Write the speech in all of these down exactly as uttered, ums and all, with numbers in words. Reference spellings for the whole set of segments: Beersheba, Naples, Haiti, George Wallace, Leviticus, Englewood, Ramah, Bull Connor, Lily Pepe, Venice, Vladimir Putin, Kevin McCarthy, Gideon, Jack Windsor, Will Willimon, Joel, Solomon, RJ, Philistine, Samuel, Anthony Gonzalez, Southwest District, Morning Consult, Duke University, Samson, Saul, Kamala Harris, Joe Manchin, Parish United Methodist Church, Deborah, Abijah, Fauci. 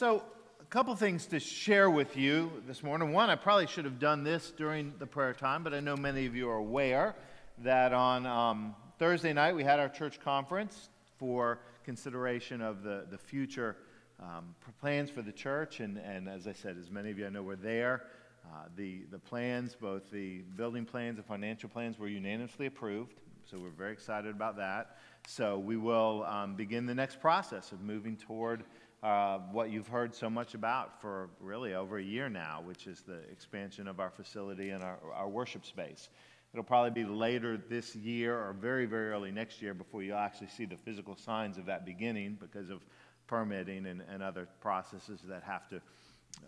so a couple things to share with you this morning. One, I probably should have done this during the prayer time, but I know many of you are aware that on um, Thursday night we had our church conference for consideration of the, the future um, plans for the church. And, and as I said, as many of you I know were there, uh, the, the plans, both the building plans and financial plans, were unanimously approved. So we're very excited about that. So we will um, begin the next process of moving toward uh, what you've heard so much about for really over a year now, which is the expansion of our facility and our, our worship space. It'll probably be later this year or very, very early next year before you'll actually see the physical signs of that beginning because of permitting and, and other processes that have to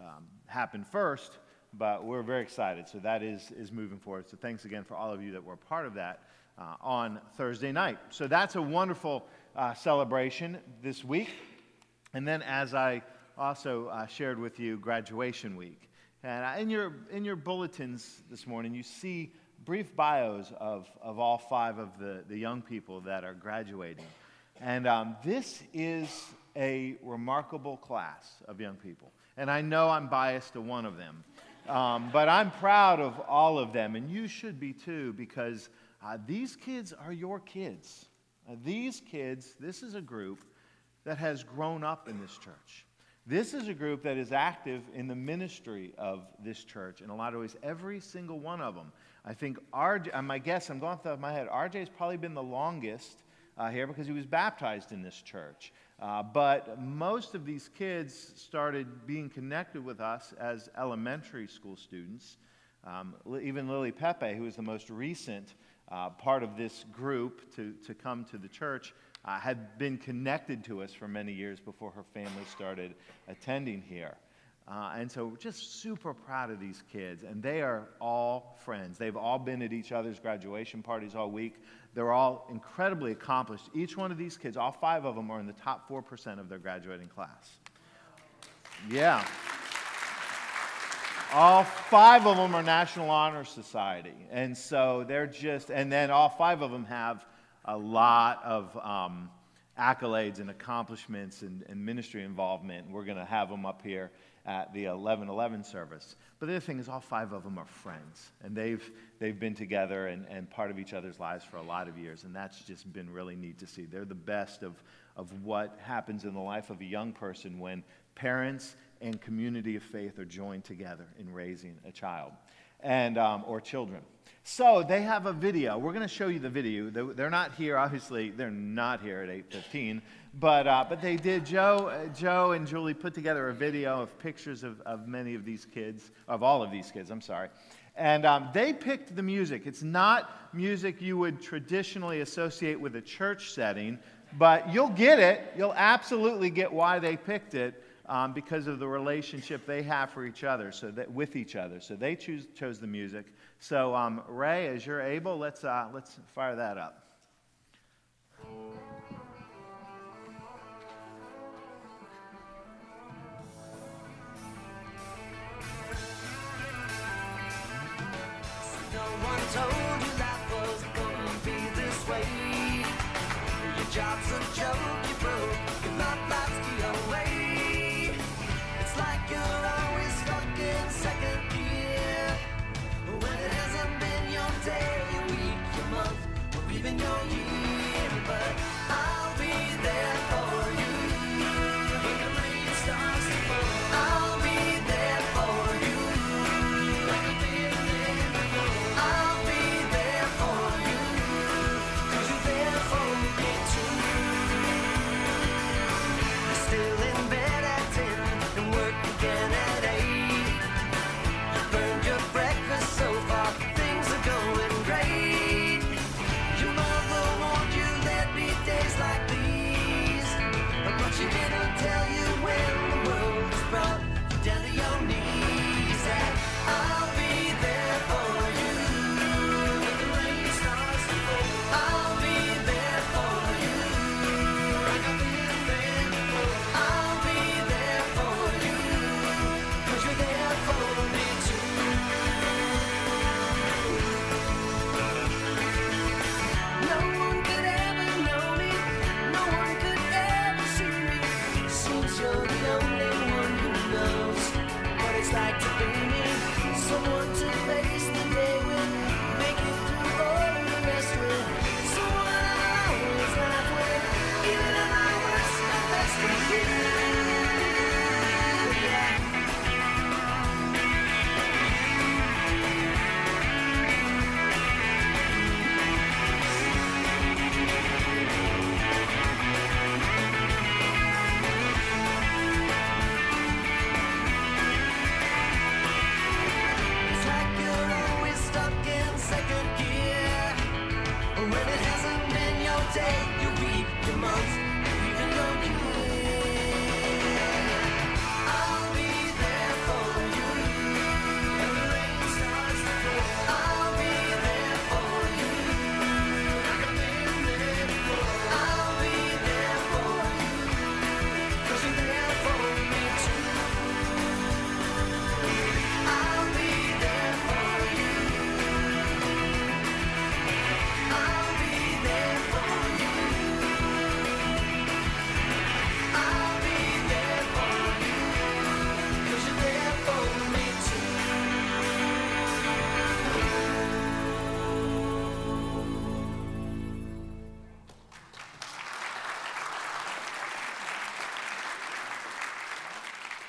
um, happen first. But we're very excited. So that is, is moving forward. So thanks again for all of you that were part of that. Uh, on Thursday night. So that's a wonderful uh, celebration this week. And then as I also uh, shared with you, graduation week. And I, in your in your bulletins this morning, you see brief bios of, of all five of the, the young people that are graduating. And um, this is a remarkable class of young people. And I know I'm biased to one of them. Um, but I'm proud of all of them. And you should be too, because Uh, these kids are your kids. Uh, these kids, this is a group that has grown up in this church. This is a group that is active in the ministry of this church in a lot of ways, every single one of them. I think R J, uh, my guess, I'm going off the top of my head, R J has probably been the longest uh, here because he was baptized in this church. Uh, but most of these kids started being connected with us as elementary school students. Um, even Lily Pepe, who is the most recent Uh, part of this group to, to come to the church, uh, had been connected to us for many years before her family started attending here. Uh, and so we're just super proud of these kids. And they are all friends. They've all been at each other's graduation parties all week. They're all incredibly accomplished. Each one of these kids, all five of them, are in the top four percent of their graduating class. Yeah. All five of them are National Honor Society, and so they're just, and then all five of them have a lot of um, accolades and accomplishments and, and ministry involvement. We're going to have them up here at the eleven eleven service. But the other thing is all five of them are friends, and they've, they've been together and, and part of each other's lives for a lot of years, and that's just been really neat to see. They're the best of, of what happens in the life of a young person when parents and community of faith are joined together in raising a child and um, or children. So they have a video. We're going to show you the video. They're not here, obviously. They're not here at eight fifteen, but uh, but they did. Joe, uh, Joe and Julie put together a video of pictures of, of many of these kids, of all of these kids. I'm sorry, and um, they picked the music. It's not music you would traditionally associate with a church setting, but you'll get it. You'll absolutely get why they picked it. Um, because of the relationship they have for each other, so that with each other, so they choose chose the music. So um, Ray, as you're able, let's uh, let's fire that up. So no one told you life was gonna be this way. Your job's a joke, you broke, your love life's the only way.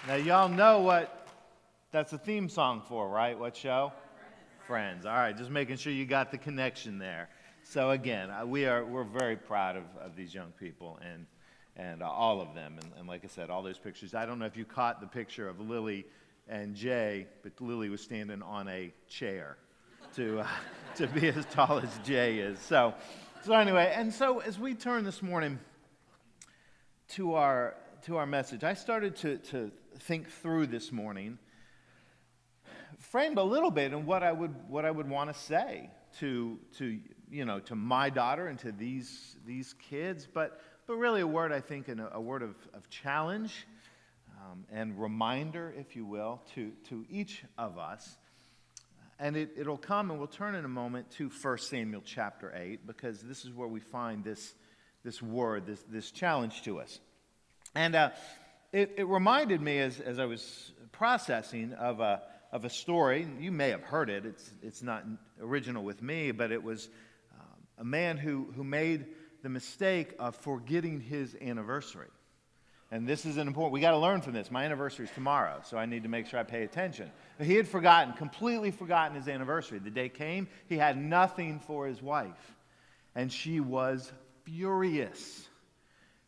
Now, y'all know what that's a theme song for, right? What show? Friends. Friends. All right, just making sure you got the connection there. So again, we are, we're very proud of, of these young people and, and all of them. And, and like I said, all those pictures. I don't know if you caught the picture of Lily and Jay, but Lily was standing on a chair to, uh, to be as tall as Jay is. So, so anyway, and so as we turn this morning to our, to our message, I started to, to think through this morning, framed a little bit in what I would what I would want to say to to you know to my daughter and to these these kids, but but really a word I think and a, a word of, of challenge um, and reminder, if you will, to to each of us. And it, it'll come, and we'll turn in a moment to First Samuel chapter eight, because this is where we find this this word, this this challenge to us. And uh, it, it reminded me as as I was processing of a of a story. You may have heard it. It's it's not original with me, but it was um, a man who who made the mistake of forgetting his anniversary. And this is an important. We got to learn from this. My anniversary is tomorrow, so I need to make sure I pay attention. But he had forgotten, completely forgotten his anniversary. The day came, he had nothing for his wife, and she was furious.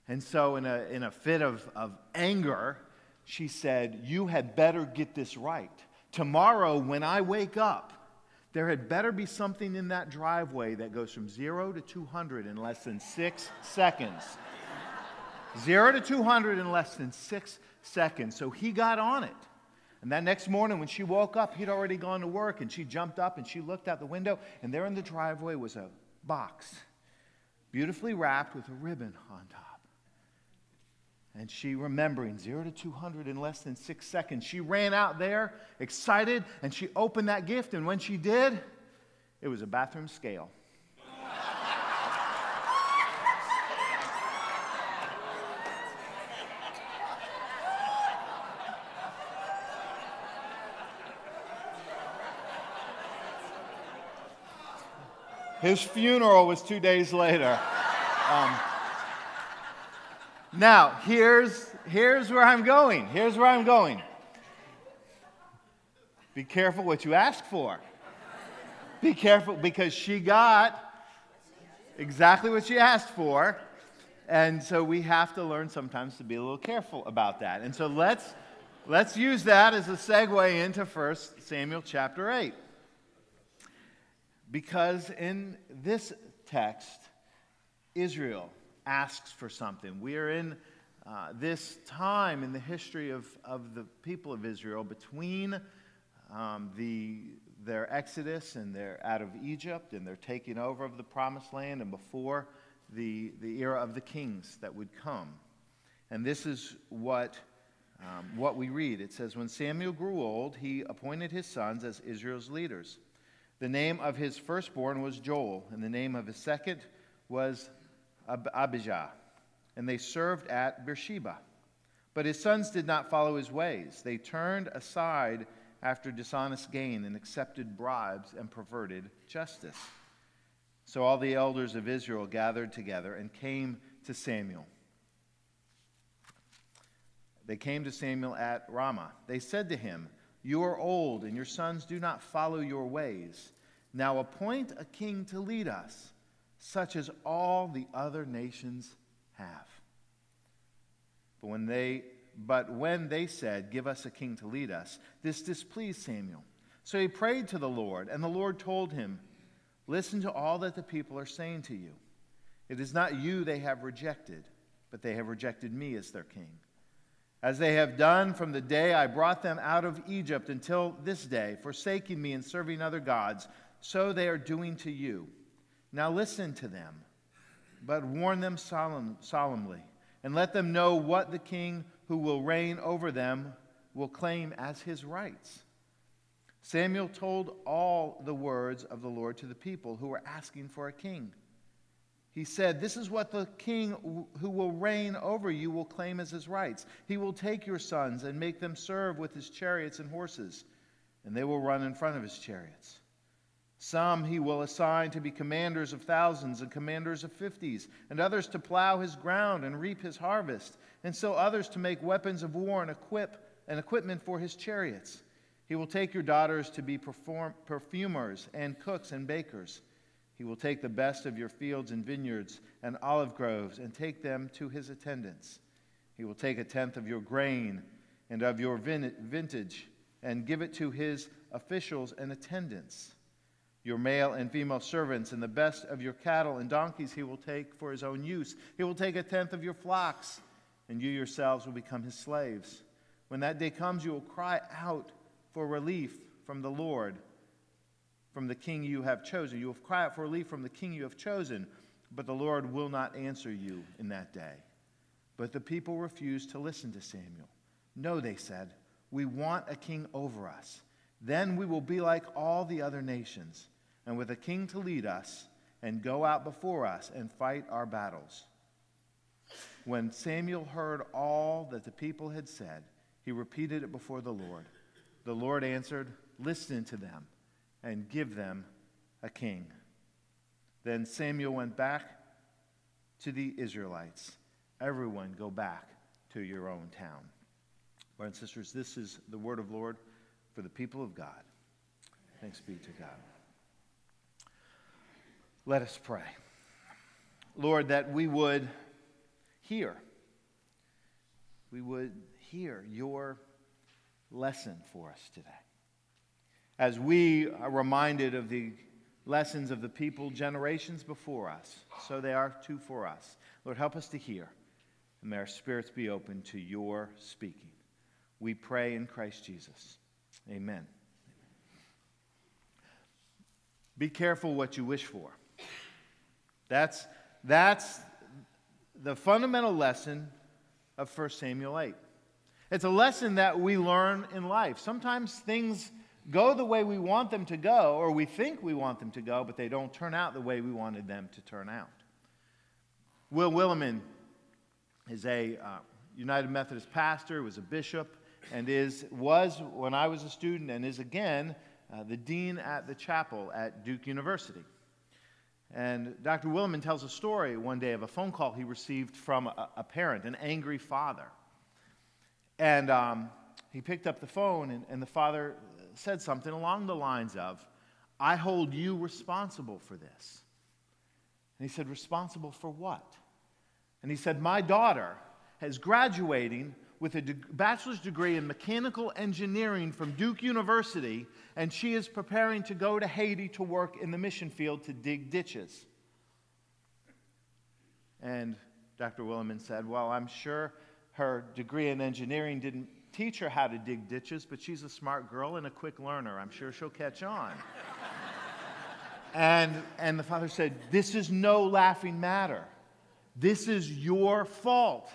And so in a in a fit of, of anger, she said, "You had better get this right. Tomorrow when I wake up, there had better be something in that driveway that goes from zero to two hundred in less than six seconds. zero to two hundred in less than six seconds. So he got on it. And that next morning when she woke up, he'd already gone to work, and she jumped up and she looked out the window, and there in the driveway was a box, beautifully wrapped with a ribbon on top. And she, remembering zero to two hundred in less than six seconds, she ran out there excited, and she opened that gift. And when she did, it was a bathroom scale. His funeral was two days later. Um, Now, here's, here's where I'm going. Here's where I'm going. Be careful what you ask for. Be careful, because she got exactly what she asked for. And so we have to learn sometimes to be a little careful about that. And so let's, let's use that as a segue into First Samuel chapter eight. Because in this text, Israel asks for something. We are in uh, this time in the history of, of the people of Israel between um, the their exodus and their out of Egypt and their taking over of the promised land, and before the, the era of the kings that would come. And this is what, um, what we read. It says, "When Samuel grew old, he appointed his sons as Israel's leaders. The name of his firstborn was Joel, and the name of his second was Ab- Abijah, and they served at Beersheba. But his sons did not follow his ways. They turned aside after dishonest gain and accepted bribes and perverted justice. So all the elders of Israel gathered together and came to Samuel. They came to Samuel at Ramah. They said to him, 'You are old, and your sons do not follow your ways. Now appoint a king to lead us, such as all the other nations have.' But when they, but when they said, 'Give us a king to lead us,' this displeased Samuel. So he prayed to the Lord, and the Lord told him, 'Listen to all that the people are saying to you. It is not you they have rejected, but they have rejected me as their king, as they have done from the day I brought them out of Egypt until this day, forsaking me and serving other gods. So they are doing to you. Now listen to them, but warn them solemn, solemnly, and let them know what the king who will reign over them will claim as his rights.' Samuel told all the words of the Lord to the people who were asking for a king. He said, 'This is what the king who will reign over you will claim as his rights. He will take your sons and make them serve with his chariots and horses, and they will run in front of his chariots. Some he will assign to be commanders of thousands and commanders of fifties, and others to plow his ground and reap his harvest, and still others to make weapons of war and equip and equipment for his chariots. He will take your daughters to be perform, perfumers and cooks and bakers. He will take the best of your fields and vineyards and olive groves and take them to his attendants. He will take a tenth of your grain and of your vintage and give it to his officials and attendants. Your male and female servants and the best of your cattle and donkeys he will take for his own use. He will take a tenth of your flocks, and you yourselves will become his slaves. When that day comes, you will cry out for relief from the Lord, from the king you have chosen. You will cry out for relief from the king you have chosen, but the Lord will not answer you in that day. But the people refused to listen to Samuel. No, they said, we want a king over us. Then we will be like all the other nations, and with a king to lead us, and go out before us and fight our battles. When Samuel heard all that the people had said, he repeated it before the Lord. The Lord answered, listen to them, and give them a king. Then Samuel went back to the Israelites. Everyone go back to your own town. Brothers and sisters, this is the word of the Lord for the people of God. Thanks be to God. Let us pray. Lord, that we would hear. We would hear your lesson for us today. As we are reminded of the lessons of the people generations before us, so they are too for us. Lord, help us to hear, and may our spirits be open to your speaking. We pray in Christ Jesus. Amen. Be careful what you wish for. That's, that's the fundamental lesson of First Samuel eight. It's a lesson that we learn in life. Sometimes things go the way we want them to go, or we think we want them to go, but they don't turn out the way we wanted them to turn out. Will Willimon is a uh, United Methodist pastor, was a bishop, and is, was when I was a student, and is again uh, the dean at the chapel at Duke University. And Doctor Willimon tells a story one day of a phone call he received from a, a parent, an angry father. And um, he picked up the phone, and, and the father said something along the lines of, I hold you responsible for this. And he said, responsible for what? And he said, my daughter is graduating with a de- bachelor's degree in mechanical engineering from Duke University, and she is preparing to go to Haiti to work in the mission field to dig ditches. And Doctor Willimon said, well, I'm sure her degree in engineering didn't teach her how to dig ditches, but she's a smart girl and a quick learner. I'm sure she'll catch on. and, and the father said, this is no laughing matter. This is your fault.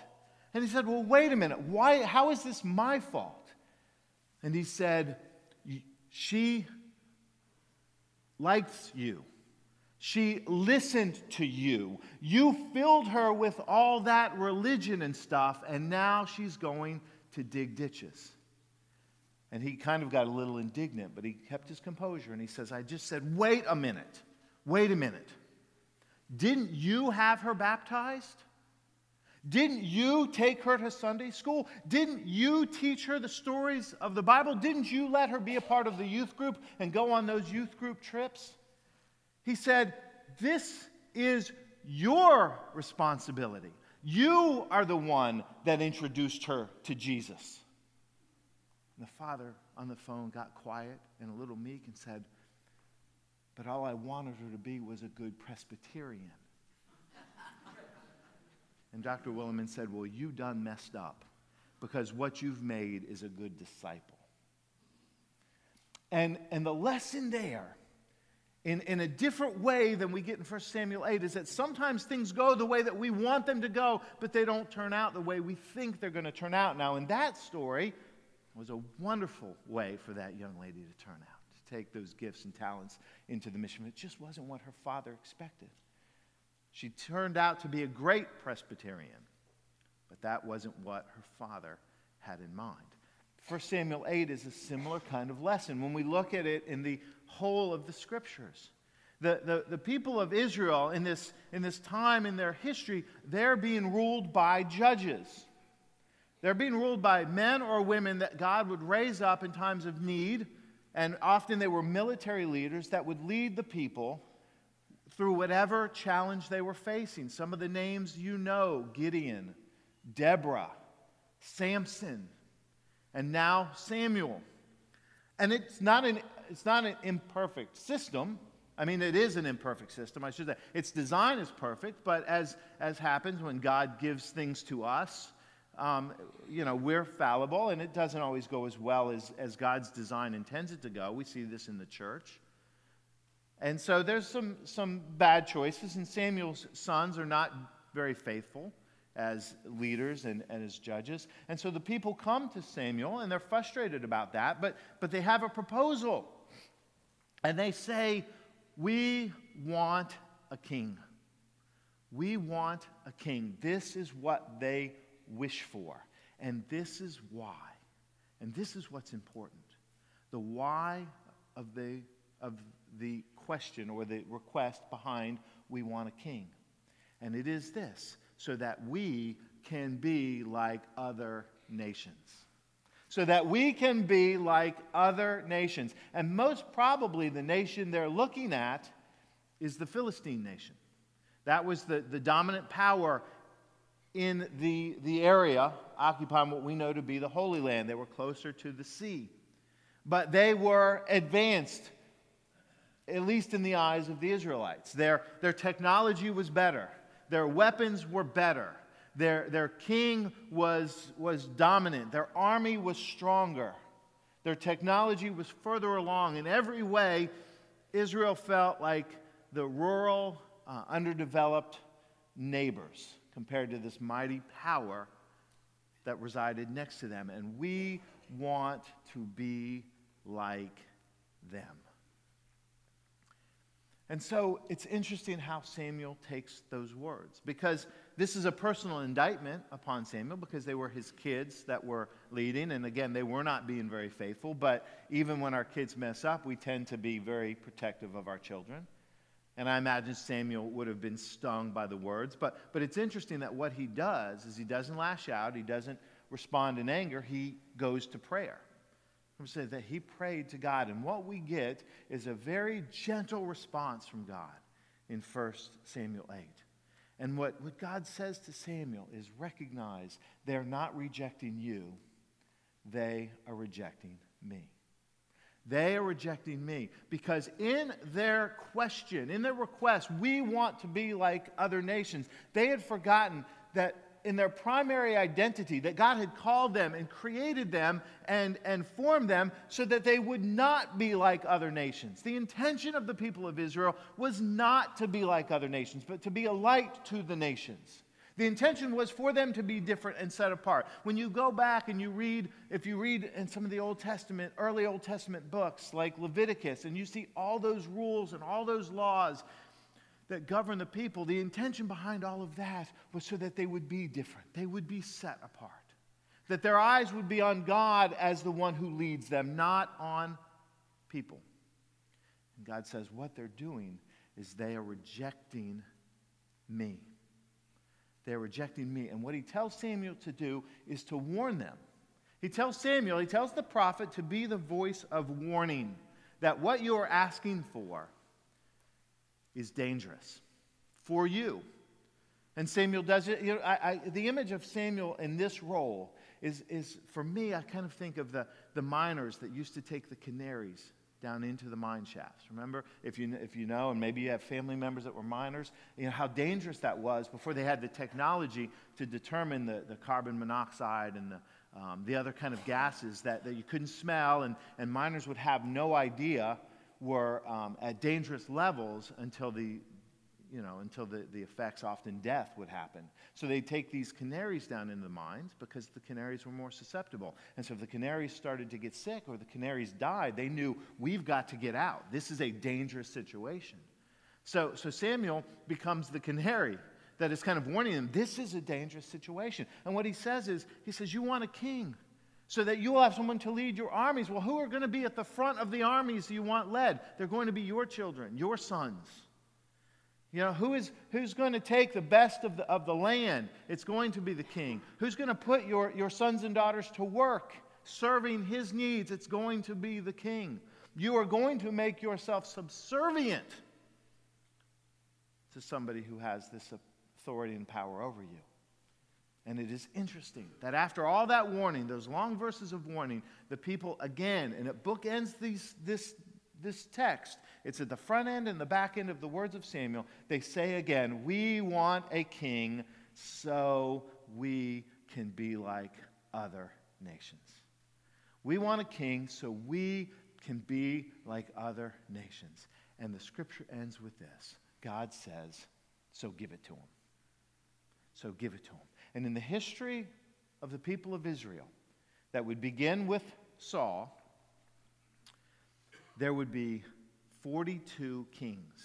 And he said, well, wait a minute. Why? How is this my fault? And he said, she likes you. She listened to you. You filled her with all that religion and stuff, and now she's going to dig ditches. And he kind of got a little indignant, but he kept his composure, and he says, I just said, wait a minute. Wait a minute. Didn't you have her baptized? Didn't you take her to Sunday school? Didn't you teach her the stories of the Bible? Didn't you let her be a part of the youth group and go on those youth group trips? He said, this is your responsibility. You are the one that introduced her to Jesus. And the father on the phone got quiet and a little meek and said, but all I wanted her to be was a good Presbyterian. And Doctor Willimon said, well, you done messed up, because what you've made is a good disciple. And, and the lesson there, In, in a different way than we get in First Samuel eight, is that sometimes things go the way that we want them to go, but they don't turn out the way we think they're going to turn out. Now, in that story, was a wonderful way for that young lady to turn out, to take those gifts and talents into the mission. It just wasn't what her father expected. She turned out to be a great Presbyterian, but that wasn't what her father had in mind. First Samuel eight is a similar kind of lesson when we look at it in the whole of the Scriptures. The, the, the people of Israel in this, in this time in their history, they're being ruled by judges. They're being ruled by men or women that God would raise up in times of need, and often they were military leaders that would lead the people through whatever challenge they were facing. Some of the names you know: Gideon, Deborah, Samson, and now Samuel. And it's not an, it's not an imperfect system. I mean, it is an imperfect system, I should say. Its design is perfect, but as, as happens when God gives things to us, um, you know, we're fallible, and it doesn't always go as well as, as God's design intends it to go. We see this in the church. And so there's some, some bad choices, and Samuel's sons are not very faithful as leaders and, and as judges. And so the people come to Samuel, and they're frustrated about that, but, but they have a proposal. And they say, we want a king. We want a king. This is what they wish for. And this is why. And this is what's important. The why of the, of the question or the request behind we want a king. And it is this: so that we can be like other nations. So that we can be like other nations. And most probably the nation they're looking at is the Philistine nation. That was the, the dominant power in the, the area occupying what we know to be the Holy Land. They were closer to the sea. But they were advanced, at least in the eyes of the Israelites. Their, their technology was better. Their weapons were better. Their, their king was, was dominant. Their army was stronger. Their technology was further along. In every way, Israel felt like the rural, uh, underdeveloped neighbors compared to this mighty power that resided next to them. And we want to be like them. And so it's interesting how Samuel takes those words, because this is a personal indictment upon Samuel, because they were his kids that were leading. And again, they were not being very faithful. But even when our kids mess up, we tend to be very protective of our children. And I imagine Samuel would have been stung by the words. But, but it's interesting that what he does is he doesn't lash out. He doesn't respond in anger. He goes to prayer. It says that he prayed to God. And what we get is a very gentle response from God in First Samuel eight. And what, what God says to Samuel is, recognize they're not rejecting you. They are rejecting me. They are rejecting me because in their question, in their request, we want to be like other nations. They had forgotten that in their primary identity, that God had called them and created them and, and formed them so that they would not be like other nations. The intention of the people of Israel was not to be like other nations, but to be a light to the nations. The intention was for them to be different and set apart. When you go back and you read, if you read in some of the Old Testament, early Old Testament books like Leviticus, and you see all those rules and all those laws that govern the people, the intention behind all of that was so that they would be different. They would be set apart. That their eyes would be on God as the one who leads them, not on people. And God says what they're doing is they are rejecting me. They're rejecting me. And what he tells Samuel to do is to warn them. He tells Samuel, he tells the prophet to be the voice of warning, that what you are asking for is dangerous for you. And Samuel does it. You know, I, I, the image of Samuel in this role is, is, for me, I kind of think of the, the miners that used to take the canaries down into the mine shafts. Remember, if you, if you know, and maybe you have family members that were miners, you know how dangerous that was before they had the technology to determine the, the carbon monoxide and the, um, the other kind of gases that, that you couldn't smell, and, and miners would have no idea were um, at dangerous levels until the, you know, until the, the effects, often death, would happen. So they'd take these canaries down into the mines because the canaries were more susceptible. And so if the canaries started to get sick or the canaries died, they knew, we've got to get out. This is a dangerous situation. So, so Samuel becomes the canary that is kind of warning them, this is a dangerous situation. And what he says is, he says, you want a king, so that you will have someone to lead your armies. Well, who are going to be at the front of the armies you want led? They're going to be your children, your sons. You know, who is, who's going to take the best of the, of the land? It's going to be the king. Who's going to put your, your sons and daughters to work, serving his needs? It's going to be the king. You are going to make yourself subservient to somebody who has this authority and power over you. And it is interesting that after all that warning, those long verses of warning, the people again, and it bookends these, this, this text. It's at the front end and the back end of the words of Samuel. They say again, we want a king so we can be like other nations. We want a king so we can be like other nations. And the scripture ends with this. God says, so give it to him. So give it to him. And in the history of the people of Israel, that would begin with Saul, there would be forty-two kings.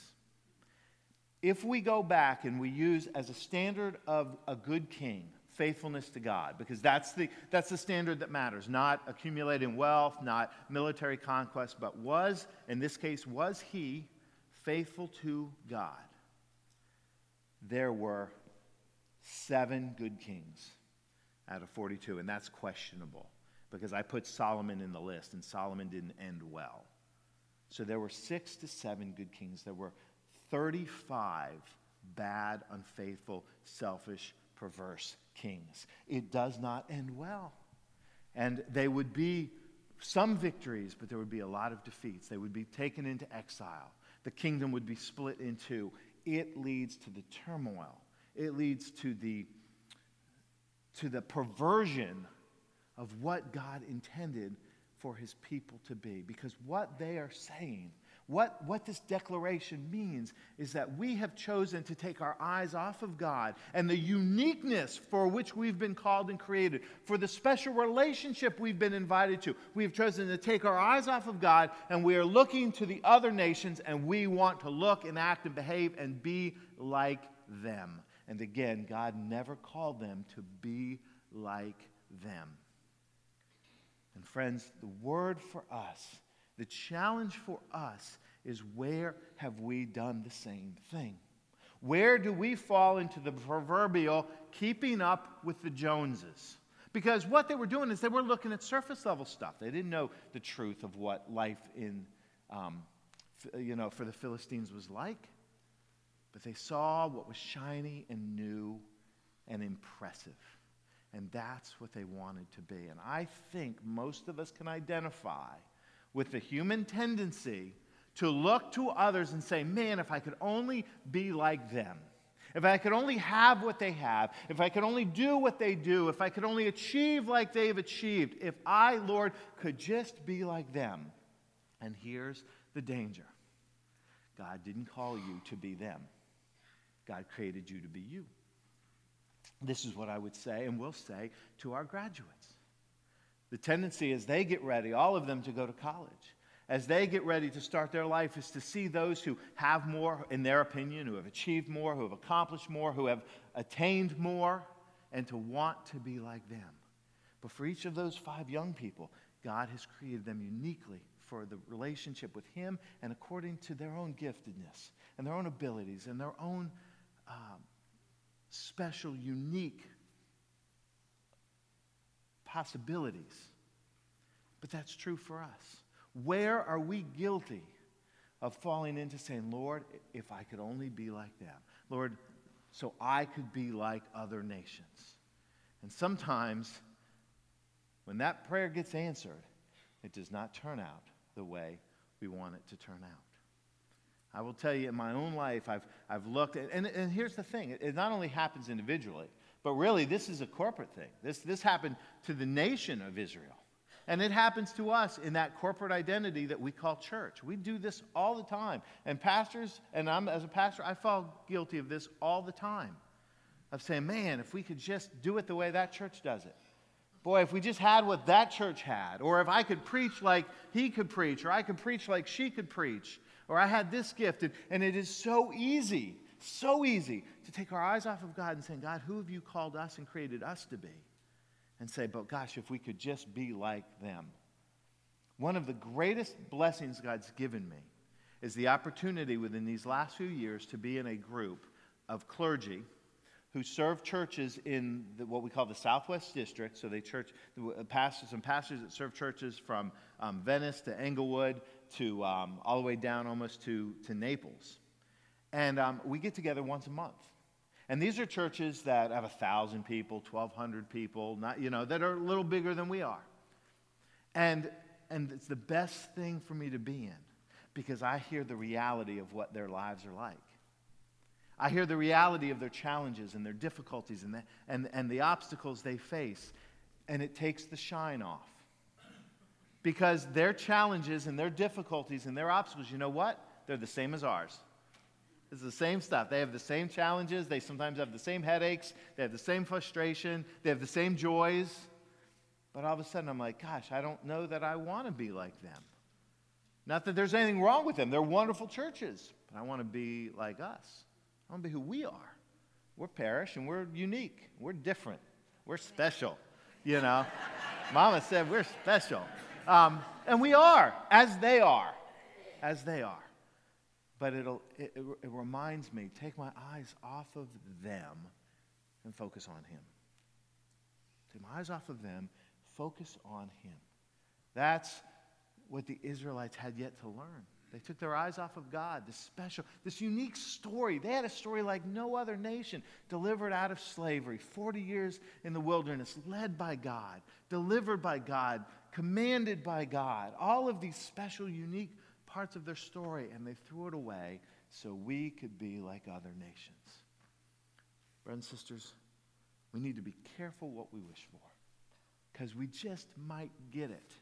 If we go back and we use as a standard of a good king, faithfulness to God, because that's the, that's the standard that matters, not accumulating wealth, not military conquest, but was, in this case, was he faithful to God? There were seven good kings out of forty-two, and that's questionable because I put Solomon in the list, and Solomon didn't end well. So there were six to seven good kings. There were thirty-five bad, unfaithful, selfish, perverse kings. It does not end well. And they would be some victories, but there would be a lot of defeats. They would be taken into exile. The kingdom would be split in two. It leads to the turmoil. It leads to the, to the perversion of what God intended for his people to be. Because what they are saying, what, what this declaration means, is that we have chosen to take our eyes off of God and the uniqueness for which we've been called and created, for the special relationship we've been invited to. We have chosen to take our eyes off of God, and we are looking to the other nations, and we want to look and act and behave and be like them. And again, God never called them to be like them. And friends, the word for us, the challenge for us, is where have we done the same thing? Where do we fall into the proverbial keeping up with the Joneses? Because what they were doing is they were looking at surface level stuff. They didn't know the truth of what life in, um, you know, for the Philistines was like. But they saw what was shiny and new and impressive. And that's what they wanted to be. And I think most of us can identify with the human tendency to look to others and say, man, if I could only be like them, if I could only have what they have, if I could only do what they do, if I could only achieve like they've achieved, if I, Lord, could just be like them. And here's the danger. God didn't call you to be them. God created you to be you. This is what I would say and will say to our graduates. The tendency as they get ready, all of them, to go to college, as they get ready to start their life, is to see those who have more, in their opinion, who have achieved more, who have accomplished more, who have attained more, and to want to be like them. But for each of those five young people, God has created them uniquely for the relationship with him and according to their own giftedness and their own abilities and their own um, special, unique possibilities. But that's true for us. Where are we guilty of falling into saying, Lord, if I could only be like them? Lord, so I could be like other nations. And sometimes when that prayer gets answered, it does not turn out the way we want it to turn out. I will tell you, in my own life, I've, I've looked at, and, and here's the thing, it, it not only happens individually, but really this is a corporate thing. This, this happened to the nation of Israel, and it happens to us in that corporate identity that we call church. We do this all the time, and pastors, and I'm as a pastor, I fall guilty of this all the time, of saying, man, if we could just do it the way that church does it. Boy, if we just had what that church had, or if I could preach like he could preach, or I could preach like she could preach, or I had this gift. And, and it is so easy, so easy to take our eyes off of God and saying, God, who have you called us and created us to be? And say, but gosh, if we could just be like them. One of the greatest blessings God's given me is the opportunity within these last few years to be in a group of clergy who serve churches in the, what we call the Southwest District. So they church pastors, some pastors that serve churches from um, Venice to Englewood to um, all the way down almost to, to Naples. And um, we get together once a month. And these are churches that have one thousand people, twelve hundred people, not, you know, that are a little bigger than we are. And, and it's the best thing for me to be in because I hear the reality of what their lives are like. I hear the reality of their challenges and their difficulties and the, and, and the obstacles they face. And it takes the shine off. Because their challenges and their difficulties and their obstacles, you know what? They're the same as ours. It's the same stuff. They have the same challenges. They sometimes have the same headaches. They have the same frustration. They have the same joys. But all of a sudden, I'm like, gosh, I don't know that I want to be like them. Not that there's anything wrong with them. They're wonderful churches. But I want to be like us. I want to be who we are. We're parish, and we're unique. We're different. We're special, you know. Mama said we're special. Um, and we are, as they are, as they are. But it'll, it, it reminds me, take my eyes off of them and focus on him. Take my eyes off of them, focus on him. That's what the Israelites had yet to learn. They took their eyes off of God, this special, this unique story. They had a story like no other nation, delivered out of slavery, forty years in the wilderness, led by God, delivered by God, commanded by God, all of these special, unique parts of their story, and they threw it away so we could be like other nations. Brothers and sisters, we need to be careful what we wish for because we just might get it,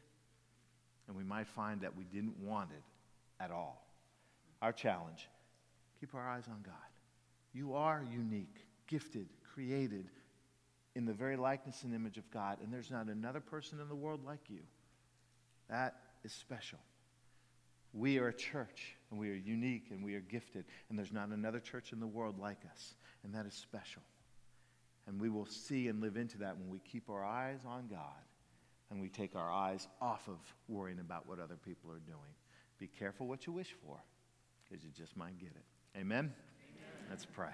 and we might find that we didn't want it at all. Our challenge, keep our eyes on God. You are unique, gifted, created in the very likeness and image of God, and there's not another person in the world like you. That is special. We are a church, and we are unique, and we are gifted, and there's not another church in the world like us, and that is special. And we will see and live into that when we keep our eyes on God, and we take our eyes off of worrying about what other people are doing. Be careful what you wish for, because you just might get it. Amen? Amen? Let's pray.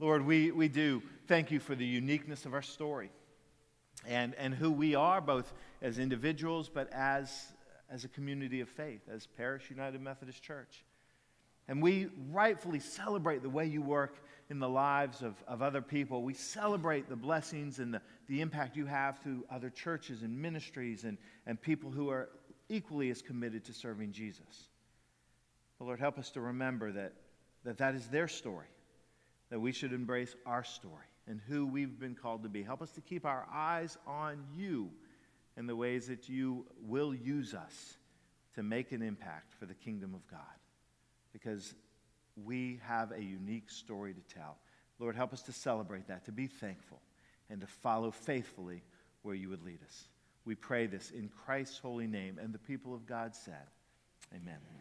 Lord, we, we do thank you for the uniqueness of our story and, and who we are, both as individuals, but as, as a community of faith, as Parish United Methodist Church. And we rightfully celebrate the way you work in the lives of, of other people. We celebrate the blessings and the, the impact you have through other churches and ministries and, and people who are equally as committed to serving Jesus. But Lord, help us to remember that, that that is their story, that we should embrace our story and who we've been called to be. Help us to keep our eyes on you and the ways that you will use us to make an impact for the kingdom of God, because we have a unique story to tell. Lord, help us to celebrate that, to be thankful, and to follow faithfully where you would lead us. We pray this in Christ's holy name, and the people of God said, amen. Amen.